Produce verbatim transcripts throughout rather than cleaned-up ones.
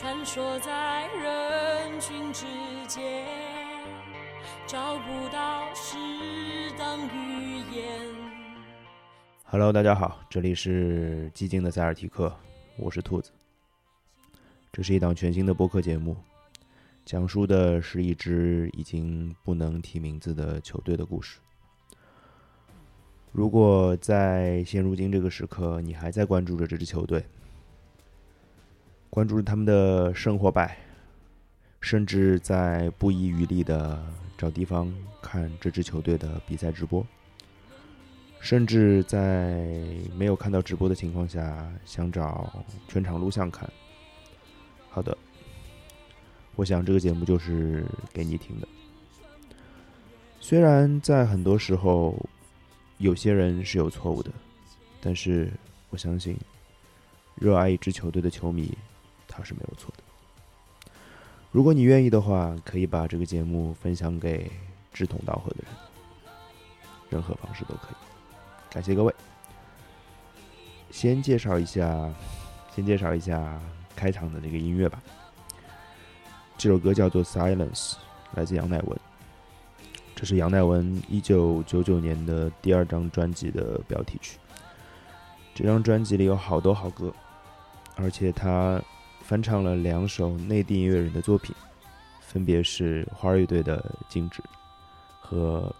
穿梭在人群之间，找不到适当语言。Hello， 大家好，这里是寂静的塞尔提克，我是兔子。这是一档全新的播客节目，讲述的是一支已经不能提名字的球队的故事。如果在现如今这个时刻，你还在关注着这支球队，关注着他们的胜或败，甚至在不遗余力的找地方看这支球队的比赛直播，甚至在没有看到直播的情况下想找全场录像看。好的，我想这个节目就是给你听的。虽然在很多时候有些人是有错误的，但是我相信热爱一支球队的球迷他是没有错的。如果你愿意的话，可以把这个节目分享给志同道合的人，任何方式都可以。感谢各位。先介绍一下先介绍一下开场的这个音乐吧。这首歌叫做 Silence， 来自杨乃文。这是杨乃文一九九九年的第二张专辑的标题曲。这张专辑里有好多好歌，而且他翻唱了两首内地音乐人的作品，分别是花儿乐队的《静止》和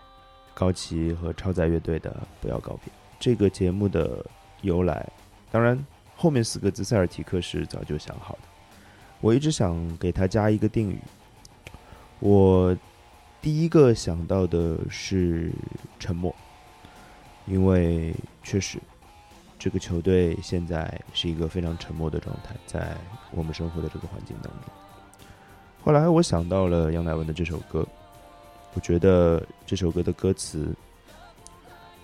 高旗和超载乐队的《不要告别》。这个节目的由来，当然后面四个字塞尔提克是早就想好的，我一直想给他加一个定语。我第一个想到的是沉默，因为确实这个球队现在是一个非常沉默的状态，在我们生活的这个环境当中。后来我想到了杨乃文的这首歌，我觉得这首歌的歌词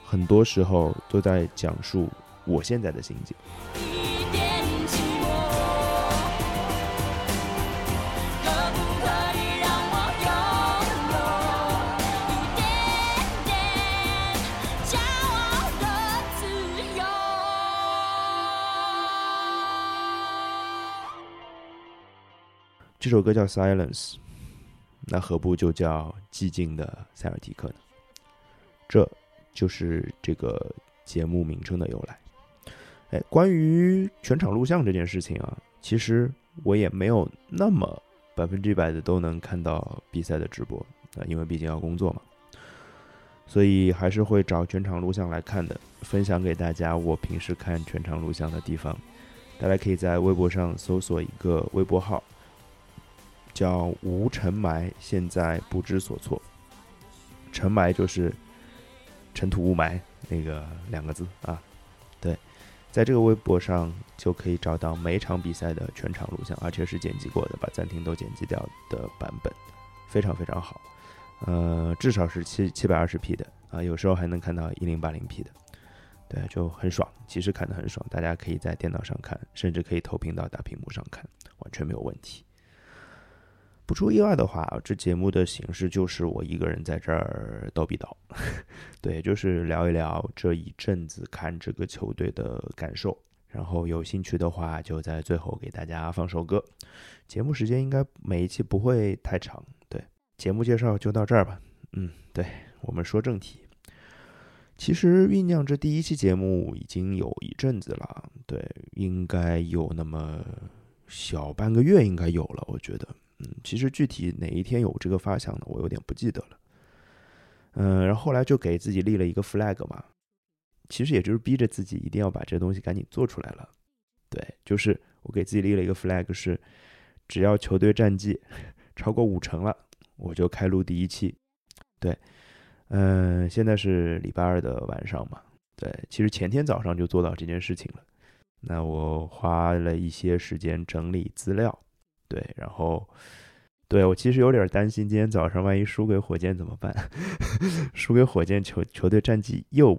很多时候都在讲述我现在的心境。这首歌叫 Silence， 那何不就叫寂静的塞尔提克呢？这就是这个节目名称的由来。哎，关于全场录像这件事情啊，其实我也没有那么百分之百的都能看到比赛的直播，因为毕竟要工作嘛，所以还是会找全场录像来看的，分享给大家我平时看全场录像的地方。大家可以在微博上搜索一个微博号叫无尘霾，现在不知所措。尘霾就是尘土雾霾那个两个字啊。对，在这个微博上就可以找到每场比赛的全场录像，而且是剪辑过的，把暂停都剪辑掉的版本，非常非常好。呃，至少是七七百二十 P 的啊，有时候还能看到一零八零 P 的，对，就很爽。其实看得很爽，大家可以在电脑上看，甚至可以投屏到大屏幕上看，完全没有问题。不出意外的话，这节目的形式就是我一个人在这儿叨逼叨，对，就是聊一聊这一阵子看这个球队的感受，然后有兴趣的话就在最后给大家放首歌。节目时间应该每一期不会太长，对，节目介绍就到这儿吧。嗯，对，我们说正题。其实酝酿这第一期节目已经有一阵子了，对，应该有那么小半个月应该有了，我觉得。嗯，其实具体哪一天有这个发想呢，我有点不记得了。嗯，然后后来就给自己立了一个 flag 嘛，其实也就是逼着自己一定要把这东西赶紧做出来了。对，就是我给自己立了一个 flag， 是只要球队战绩超过五成了，我就开录第一期。对，嗯，现在是礼拜二的晚上嘛，对，其实前天早上就做到这件事情了。那我花了一些时间整理资料。对，然后对我其实有点担心，今天早上万一输给火箭怎么办？输给火箭球球队战绩又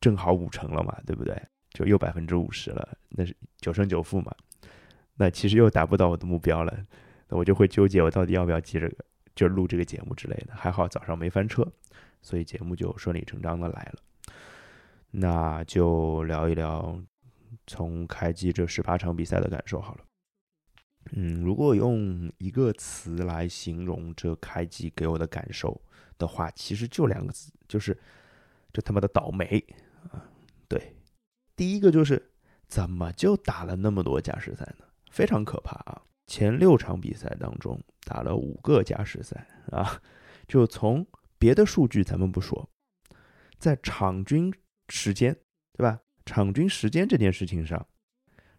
正好五成了嘛，对不对？就又百分之五十了，那是九胜九负嘛。那其实又达不到我的目标了，那我就会纠结我到底要不要接这个，就录这个节目之类的。还好早上没翻车，所以节目就顺理成章的来了。那就聊一聊从开季这十八场比赛的感受好了。嗯，如果用一个词来形容这开季给我的感受的话，其实就两个字，就是这他妈的倒霉啊！对，第一个就是怎么就打了那么多加时赛呢？非常可怕啊！前六场比赛当中打了五个加时赛啊！就从别的数据咱们不说，在场均时间，对吧？场均时间这件事情上，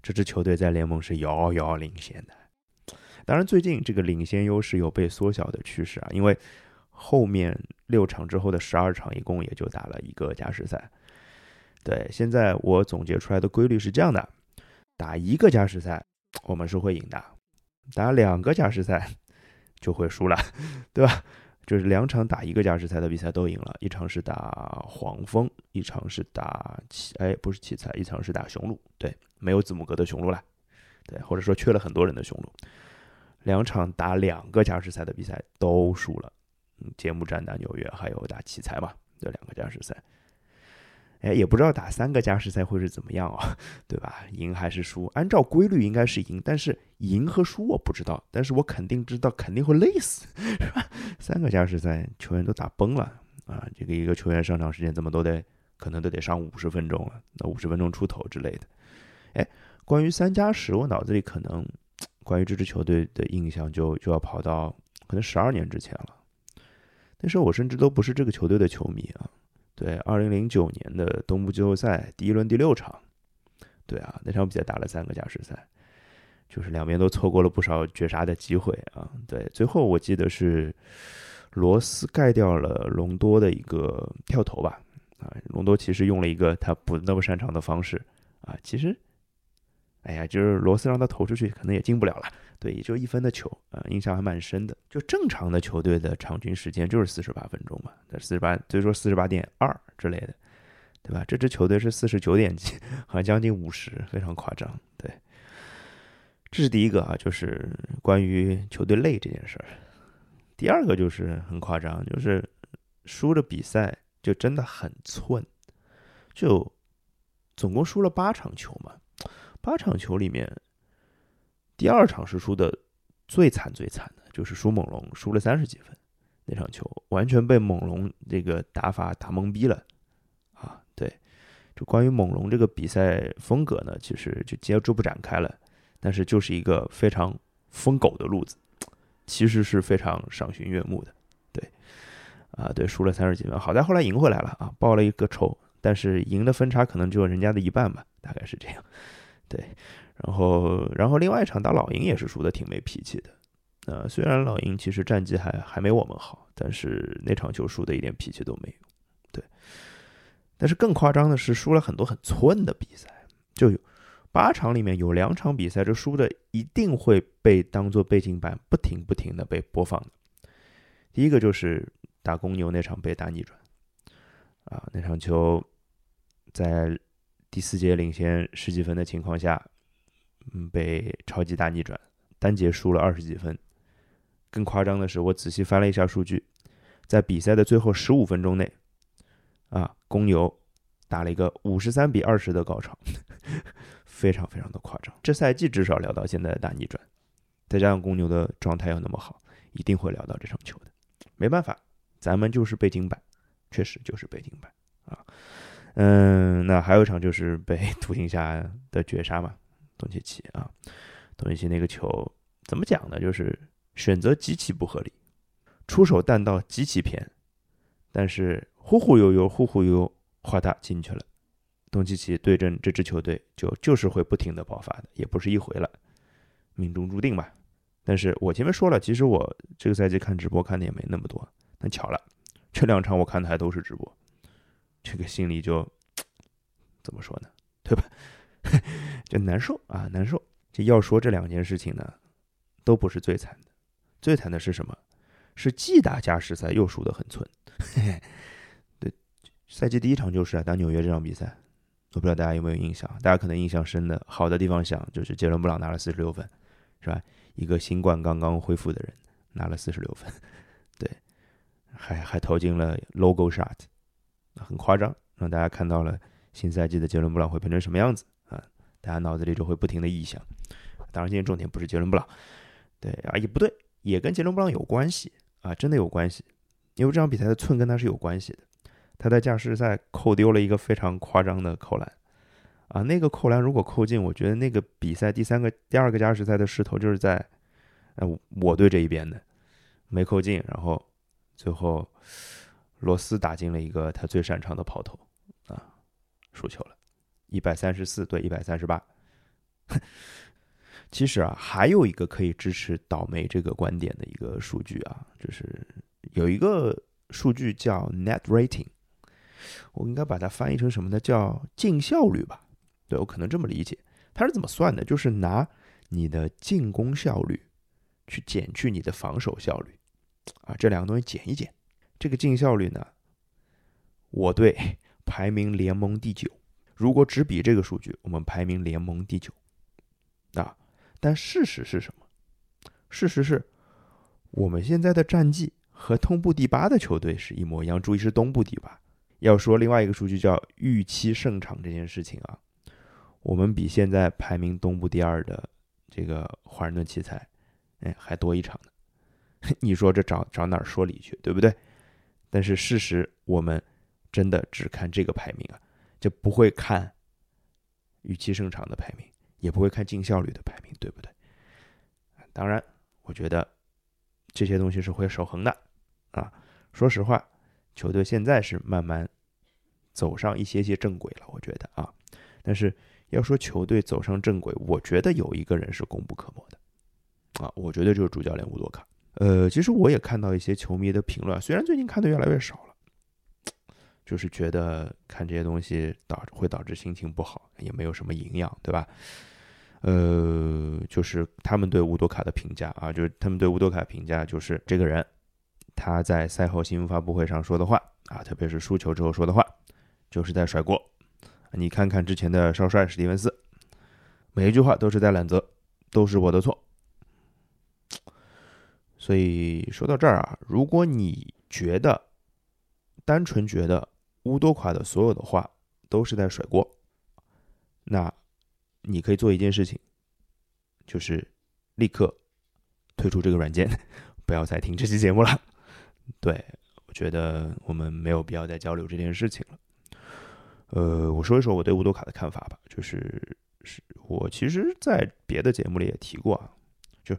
这支球队在联盟是遥遥领先的。当然最近这个领先优势有被缩小的趋势啊，因为后面六场之后的十二场一共也就打了一个加时赛。对，现在我总结出来的规律是这样的，打一个加时赛我们是会赢的，打两个加时赛就会输了，对吧？就是两场打一个加时赛的比赛都赢了，一场是打黄蜂，一场是打奇，哎，不是奇才，一场是打雄鹿，对，没有字母哥的雄鹿了，对，或者说缺了很多人的雄鹿，两场打两个加时赛的比赛都输了，嗯，揭幕战打纽约，还有打奇才嘛，这两个加时赛，哎，也不知道打三个加时赛会是怎么样啊，对吧？赢还是输？按照规律应该是赢，但是赢和输我不知道，但是我肯定知道肯定会累死，是吧？三个加时赛球员都打崩了啊！这个一个球员上场时间怎么都得可能都得上五十分钟了，那五十分钟出头之类的。哎，关于三加十，我脑子里可能关于这支球队的印象就就要跑到可能十二年之前了。那时候我甚至都不是这个球队的球迷啊。对，二零零九年的东部季后赛第一轮第六场，对啊，那场比赛打了三个加时赛，就是两边都错过了不少绝杀的机会啊。对，最后我记得是罗斯盖掉了隆多的一个跳投吧，啊，隆多其实用了一个他不那么擅长的方式啊，其实，哎呀，就是罗斯让他投出去，可能也进不了了，对，也就一分的球啊，印象还蛮深的。就正常的球队的场均时间就是四十八分钟嘛，四十八，最多四十八点二之类的，对吧？这支球队是四十九点几，好像将近五十，非常夸张。对，这是第一个啊，就是关于球队累这件事儿。第二个就是很夸张，就是输的比赛就真的很寸，就总共输了八场球嘛，八场球里面。第二场是输的最惨最惨的，就是输猛龙，输了三十几分，那场球完全被猛龙这个打法打懵逼了啊！对，就关于猛龙这个比赛风格呢，其实就接着不展开了，但是就是一个非常疯狗的路子，其实是非常赏心悦目的。对，啊，对，输了三十几分，好在后来赢回来了啊，报了一个仇，但是赢的分差可能只有人家的一半吧，大概是这样。对。然后，然后另外一场打老鹰也是输的挺没脾气的，呃，虽然老鹰其实战绩还还没我们好，但是那场球输的一点脾气都没有。对，但是更夸张的是输了很多很寸的比赛，就有八场里面有两场比赛这输的一定会被当做背景板不停不停的被播放的。第一个就是打公牛那场被打逆转，啊，那场球在第四节领先十几分的情况下。嗯，被超级大逆转，单节输了二十几分。更夸张的是，我仔细翻了一下数据，在比赛的最后十五分钟内，啊，公牛打了一个五十三比二十的高潮，非常非常的夸张。这赛季至少聊到现在的大逆转，再加上公牛的状态又那么好，一定会聊到这场球的。没办法，咱们就是背景板，确实就是背景板啊。嗯，那还有一场就是被独行侠的绝杀嘛。东契奇啊，东契奇那个球怎么讲呢？就是选择极其不合理，出手弹道极其偏，但是忽忽悠悠，忽忽悠悠，哗嗒进去了。东契奇对阵这支球队就就是会不停的爆发的，也不是一回了，命中注定吧。但是我前面说了，其实我这个赛季看直播看的也没那么多，但巧了，这两场我看的还都是直播，这个心里就怎么说呢？对吧？就难受啊，难受。这要说这两件事情呢，都不是最惨的，最惨的是什么？是既打加时赛又输得很寸。对，赛季第一场就是啊，打纽约这场比赛，我不知道大家有没有印象？大家可能印象深的好的地方想，就是杰伦布朗拿了四十六分，是吧？一个新冠刚刚恢复的人拿了四十六分，对，还还投进了 logo shot， 很夸张，让大家看到了新赛季的杰伦布朗会变成什么样子。大家脑子里就会不停的臆想，当然今天重点不是杰伦布朗，对啊，也不对，也跟杰伦布朗有关系啊，真的有关系，因为这场比赛的寸跟他是有关系的，他在加时赛扣丢了一个非常夸张的扣篮啊，那个扣篮如果扣进，我觉得那个比赛第三个第二个加时赛的势头就是在、呃、我队这一边的，没扣进，然后最后罗斯打进了一个他最擅长的跑投啊，输球了一百三十四对一百三十八。其实啊，还有一个可以支持倒霉这个观点的一个数据啊，就是有一个数据叫 net rating， 我应该把它翻译成什么呢？叫进效率吧，对，我可能这么理解。它是怎么算的？就是拿你的进攻效率去减去你的防守效率啊，这两个东西减一减。这个进效率呢，我队排名联盟第九。如果只比这个数据，我们排名联盟第九啊。但事实是什么？事实是我们现在的战绩和东部第八的球队是一模一样，注意是东部第八。要说另外一个数据叫预期胜场这件事情啊，我们比现在排名东部第二的这个华盛顿奇才，哎，还多一场呢。你说这 找, 找哪儿说理去，对不对？但是事实我们真的只看这个排名啊，就不会看预期胜场的排名，也不会看进效率的排名，对不对？当然我觉得这些东西是会守恒的啊，说实话球队现在是慢慢走上一些些正轨了，我觉得啊。但是要说球队走上正轨，我觉得有一个人是功不可没的啊，我觉得就是主教练乌多卡。呃，其实我也看到一些球迷的评论，虽然最近看的越来越少了，就是觉得看这些东西导会导致心情不好，也没有什么营养，对吧？呃，就是他们对乌多卡的评价啊，就是他们对乌多卡评价就是这个人他在赛后新闻发布会上说的话啊，特别是输球之后说的话，就是在甩锅。你看看之前的少帅史蒂文斯，每一句话都是在揽责，都是我的错。所以说到这儿啊，如果你觉得单纯觉得乌多卡的所有的话都是在甩锅，那你可以做一件事情，就是立刻退出这个软件，不要再听这期节目了。对，我觉得我们没有必要再交流这件事情了。呃，我说一说我对乌多卡的看法吧，就是我其实在别的节目里也提过啊，就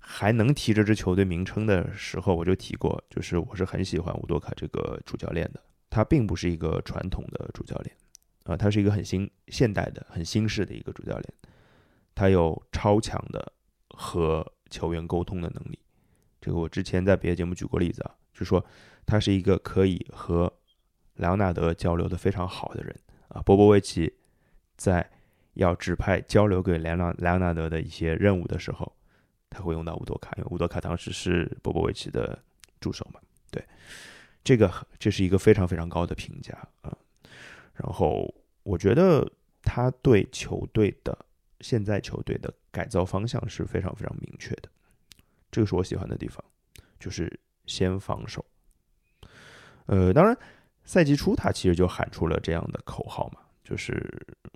还能提这支球队名称的时候，我就提过，就是我是很喜欢乌多卡这个主教练的。他并不是一个传统的主教练啊，他是一个很新、现代的、很新式的一个主教练。他有超强的和球员沟通的能力，这个我之前在别的节目举过例子啊，就说他是一个可以和莱昂纳德交流的非常好的人啊。波波维奇在要指派交流给莱昂纳德的一些任务的时候，他会用到乌多卡，因为乌多卡当时是波波维奇的助手嘛。对，这个这是一个非常非常高的评价啊、嗯。然后我觉得他对球队的现在球队的改造方向是非常非常明确的，这个是我喜欢的地方，就是先防守。呃，当然赛季初他其实就喊出了这样的口号嘛，就是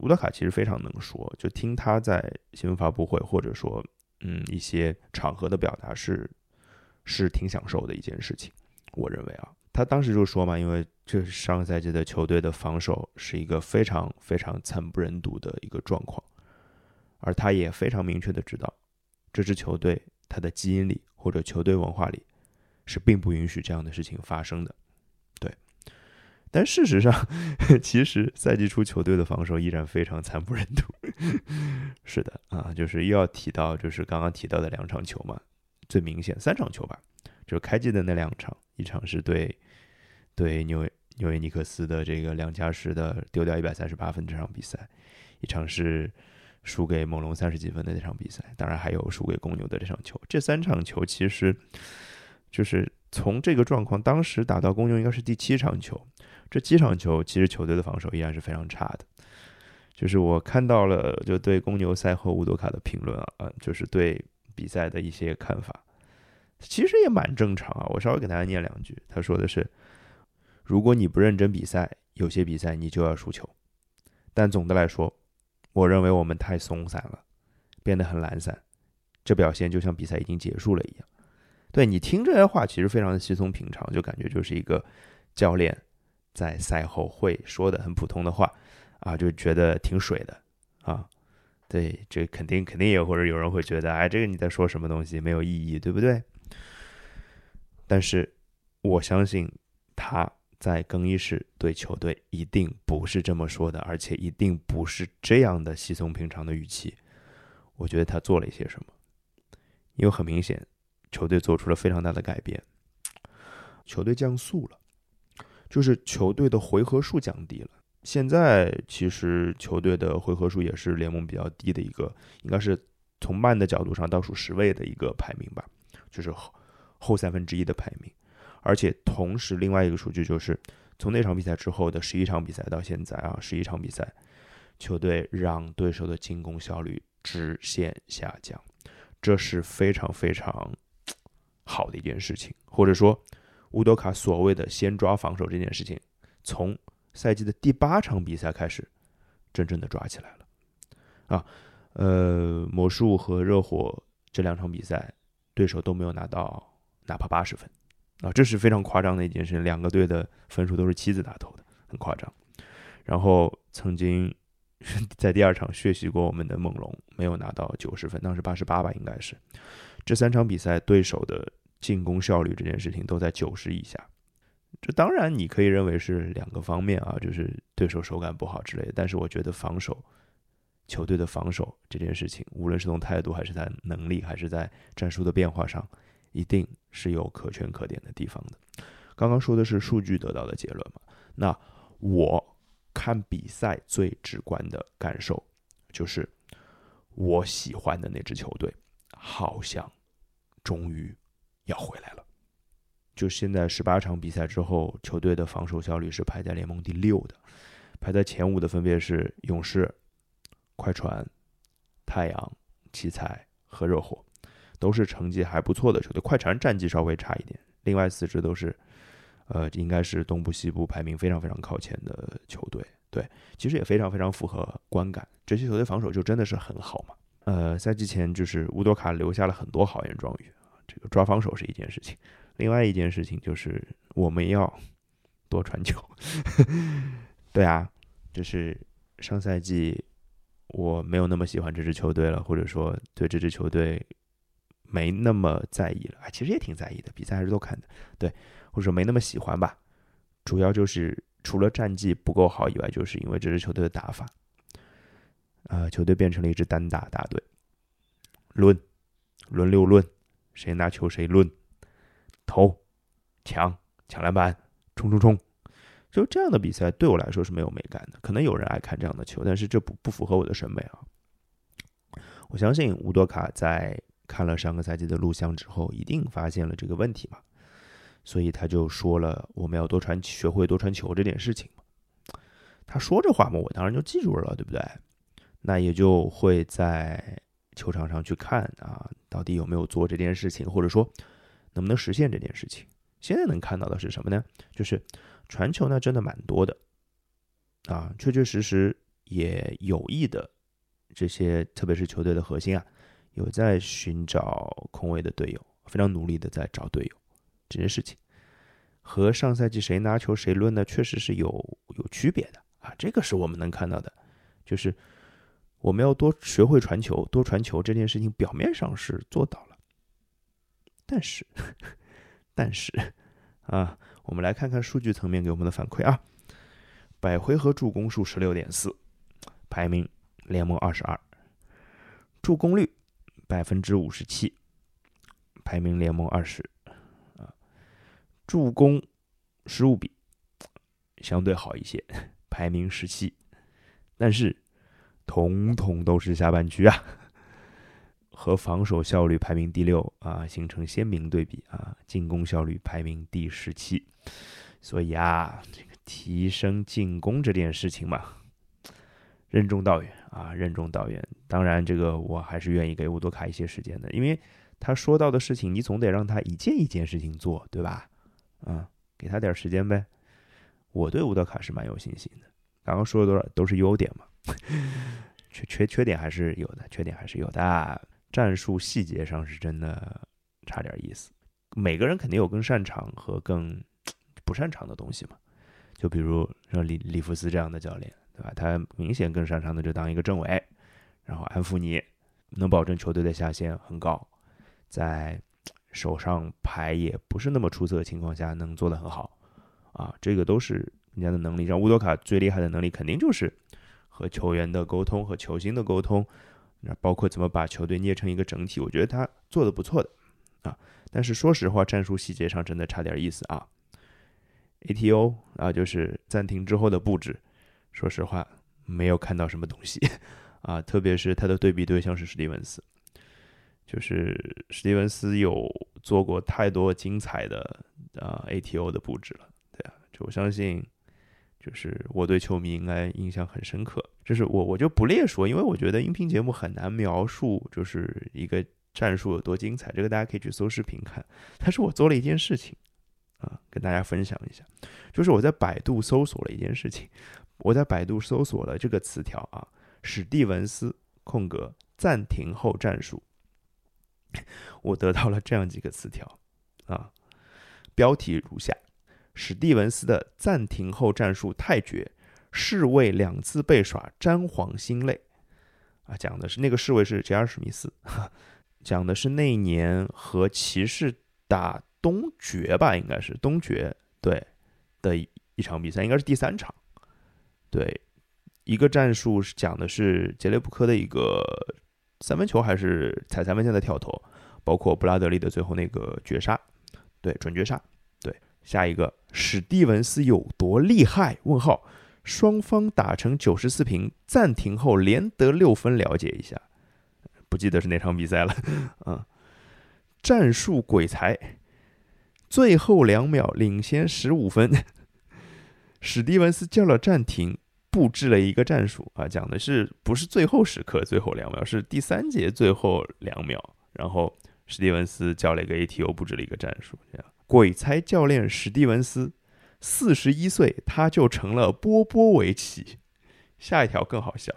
乌多卡其实非常能说，就听他在新闻发布会或者说。嗯，一些场合的表达是是挺享受的一件事情，我认为啊，他当时就说嘛，因为这上赛季的球队的防守是一个非常非常惨不忍睹的一个状况，而他也非常明确的知道，这支球队他的基因里或者球队文化里是并不允许这样的事情发生的，对。但事实上，其实赛季初球队的防守依然非常惨不忍睹。是的啊，就是又要提到就是刚刚提到的两场球嘛，最明显三场球吧，就是开季的那两场，一场是对对纽纽约尼克斯的这个两加时的丢掉一百三十八分这场比赛，一场是输给猛龙三十几分的这场比赛，当然还有输给公牛的这场球。这三场球其实就是从这个状况，当时打到公牛应该是第七场球。这七场球其实球队的防守依然是非常差的，就是我看到了就对公牛赛后乌多卡的评论啊，就是对比赛的一些看法，其实也蛮正常啊。我稍微给大家念两句，他说的是：如果你不认真比赛，有些比赛你就要输球。但总的来说，我认为我们太松散了，变得很懒散，这表现就像比赛已经结束了一样。对，你听这些话其实非常的稀松平常，就感觉就是一个教练在赛后会说的很普通的话啊，就觉得挺水的啊。对，这肯定肯定也或者有人会觉得，哎，这个你在说什么东西，没有意义，对不对？但是我相信他在更衣室对球队一定不是这么说的，而且一定不是这样的稀松平常的语气。我觉得他做了一些什么，因为很明显球队做出了非常大的改变，球队降速了，就是球队的回合数降低了。现在其实球队的回合数也是联盟比较低的一个，应该是从慢的角度上倒数十位的一个排名吧，就是后三分之一的排名。而且同时另外一个数据就是从那场比赛之后的十一场比赛到现在啊，十一场比赛球队让对手的进攻效率直线下降，这是非常非常好的一件事情，或者说乌多卡所谓的先抓防守这件事情从赛季的第八场比赛开始真正的抓起来了啊。呃，魔术和热火这两场比赛对手都没有拿到哪怕八十分啊，这是非常夸张的一件事，两个队的分数都是七字打头的，很夸张。然后曾经在第二场血洗过我们的猛龙，没有拿到九十分，当时八十八吧应该是。这三场比赛对手的进攻效率这件事情都在九十以下，这当然你可以认为是两个方面啊，就是对手手感不好之类的，但是我觉得防守，球队的防守这件事情，无论是从态度还是在能力还是在战术的变化上，一定是有可圈可点的地方的。刚刚说的是数据得到的结论嘛，那我看比赛最直观的感受就是我喜欢的那支球队好像终于要回来了。就现在十八场比赛之后，球队的防守效率是排在联盟第六的，排在前五的分别是勇士、快船、太阳、奇才和热火，都是成绩还不错的球队。快船战绩稍微差一点，另外四支都是呃，应该是东部西部排名非常非常靠前的球队。对，其实也非常非常符合观感，这些球队防守就真的是很好嘛。呃，赛季前就是乌多卡留下了很多豪言壮语，这个抓防守是一件事情，另外一件事情就是我们要多传球对啊，就是上赛季我没有那么喜欢这支球队了，或者说对这支球队没那么在意了、哎、其实也挺在意的，比赛还是都看的，对，或者说没那么喜欢吧，主要就是除了战绩不够好以外，就是因为这支球队的打法，呃，球队变成了一支单打大队，论轮流论，谁拿球谁抡，投、抢、抢篮板、冲冲冲，就这样的比赛对我来说是没有美感的。可能有人爱看这样的球，但是这 不, 不符合我的审美啊。我相信乌多卡在看了上个赛季的录像之后，一定发现了这个问题嘛，所以他就说了，我们要多传，学会多传球这件事情嘛。他说这话嘛，我当然就记住了，对不对？那也就会在球场上去看啊，到底有没有做这件事情，或者说能不能实现这件事情。现在能看到的是什么呢？就是传球呢真的蛮多的啊，确确实实也有意的，这些特别是球队的核心啊，有在寻找空位的队友，非常努力的在找队友这件事情，和上赛季谁拿球谁抡呢确实是有有区别的啊，这个是我们能看到的，就是我们要多学会传球，多传球这件事情表面上是做到了，但是，但是啊，我们来看看数据层面给我们的反馈啊，百回合助攻数 十六点四， 排名联盟二十二，助攻率 百分之五十七， 排名联盟二十，啊，助攻十五比相对好一些，排名十七，但是统统都是下半区啊，和防守效率排名第六啊，形成鲜明对比啊，进攻效率排名第十七，所以啊，这个提升进攻这件事情嘛，任重道远啊，任重道远。当然，这个我还是愿意给乌多卡一些时间的，因为他说到的事情，你总得让他一件一件事情做，对吧？啊，给他点时间呗。我对乌多卡是蛮有信心的。刚刚说的都是优点嘛。缺缺缺点还是有的，缺点还是有的。战术细节上是真的差点意思。每个人肯定有更擅长和更不擅长的东西嘛。就比如像里里弗斯这样的教练，对吧？他明显更擅长的就当一个政委，然后安抚你，能保证球队的下限很高，在手上牌也不是那么出色的情况下能做得很好啊，这个都是人家的能力。像乌多卡最厉害的能力肯定就是和球员的沟通和球星的沟通，包括怎么把球队捏成一个整体，我觉得他做的不错的啊。但是说实话，战术细节上真的差点意思啊。A T O 啊，就是暂停之后的布置，说实话没有看到什么东西啊，特别是他的对比对象是史蒂文斯，就是史蒂文斯有做过太多精彩的啊 A T O 的布置了，对啊，就我相信，就是我对球迷应该印象很深刻。就是我我就不列说，因为我觉得音频节目很难描述就是一个战术有多精彩，这个大家可以去搜视频看。但是我做了一件事情啊，跟大家分享一下，就是我在百度搜索了一件事情，我在百度搜索了这个词条啊，史蒂文斯空格暂停后战术，我得到了这样几个词条啊，标题如下：史蒂文斯的暂停后战术太绝，侍卫两次被耍詹皇心累啊，讲的是那个侍卫是杰尔史密斯，讲的是那一年和骑士打东决吧，应该是东决对的一场比赛，应该是第三场，对，一个战术是讲的是杰雷布科的一个三分球还是踩三分线的跳投，包括布拉德利的最后那个绝杀，对，准绝杀，对。下一个，史蒂文斯有多厉害？问号，双方打成九十四平，暂停后连得六分，了解一下。不记得是哪场比赛了，嗯，战术鬼才。最后两秒领先十五分，史蒂文斯叫了暂停，布置了一个战术啊，讲的是不是最后时刻最后两秒，是第三节最后两秒，然后史蒂文斯叫了一个 A T O， 布置了一个战术，这样鬼才教练史蒂文斯，四十一岁他就成了波波维奇。下一条更好笑，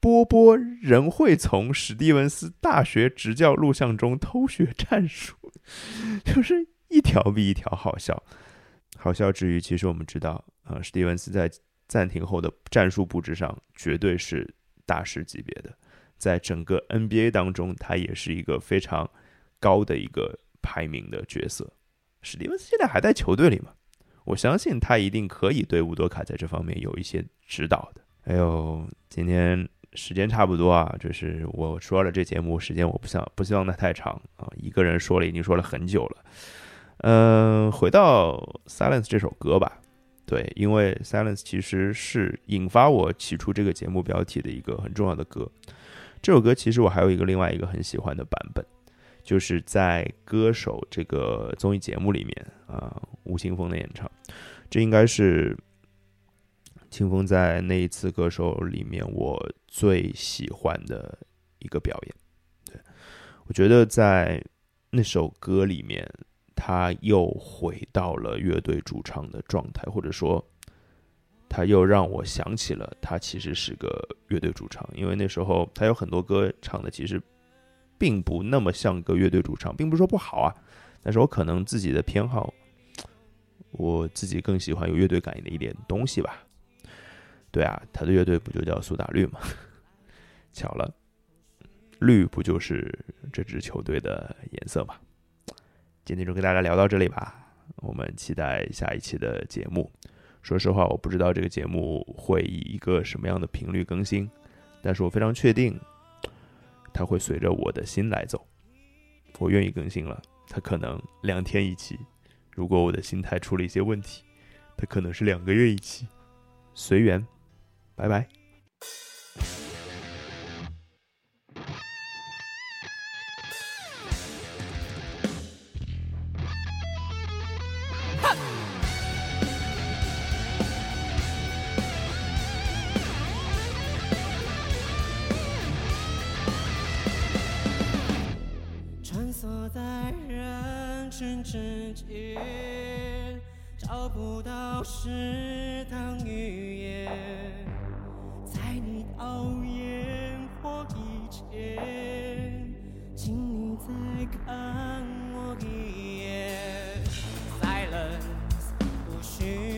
波波仍会从史蒂文斯大学执教录像中偷学战术，就是。一条比一条好笑，好笑之余，其实我们知道，呃，史蒂文斯在暂停后的战术布置上绝对是大师级别的，在整个 N B A 当中，他也是一个非常高的一个排名的角色。史蒂文斯现在还在球队里嘛？我相信他一定可以对乌多卡在这方面有一些指导的。哎呦，今天时间差不多啊，就是我说了这节目时间我不想不希望它太长啊，一个人说了已经说了很久了。嗯，回到 Silence 这首歌吧。对，因为 Silence 其实是引发我起初这个节目标题的一个很重要的歌。这首歌其实我还有一个另外一个很喜欢的版本，就是在歌手这个综艺节目里面啊，吴青峰的演唱。这应该是青峰在那一次歌手里面我最喜欢的一个表演。对，我觉得在那首歌里面。他又回到了乐队主唱的状态，或者说他又让我想起了他其实是个乐队主唱，因为那时候他有很多歌唱的其实并不那么像个乐队主唱，并不是说不好啊，但是我可能自己的偏好，我自己更喜欢有乐队感的一点东西吧。对啊，他的乐队不就叫苏打绿吗？巧了，绿不就是这支球队的颜色吗？今天就跟大家聊到这里吧，我们期待下一期的节目。说实话，我不知道这个节目会以一个什么样的频率更新，但是我非常确定，它会随着我的心来走。我愿意更新了，它可能两天一期；如果我的心态出了一些问题，它可能是两个月一期。随缘，拜拜。之间找不到适当语言，在你熬夜。眼，请你再看我一眼。Silence， 不许。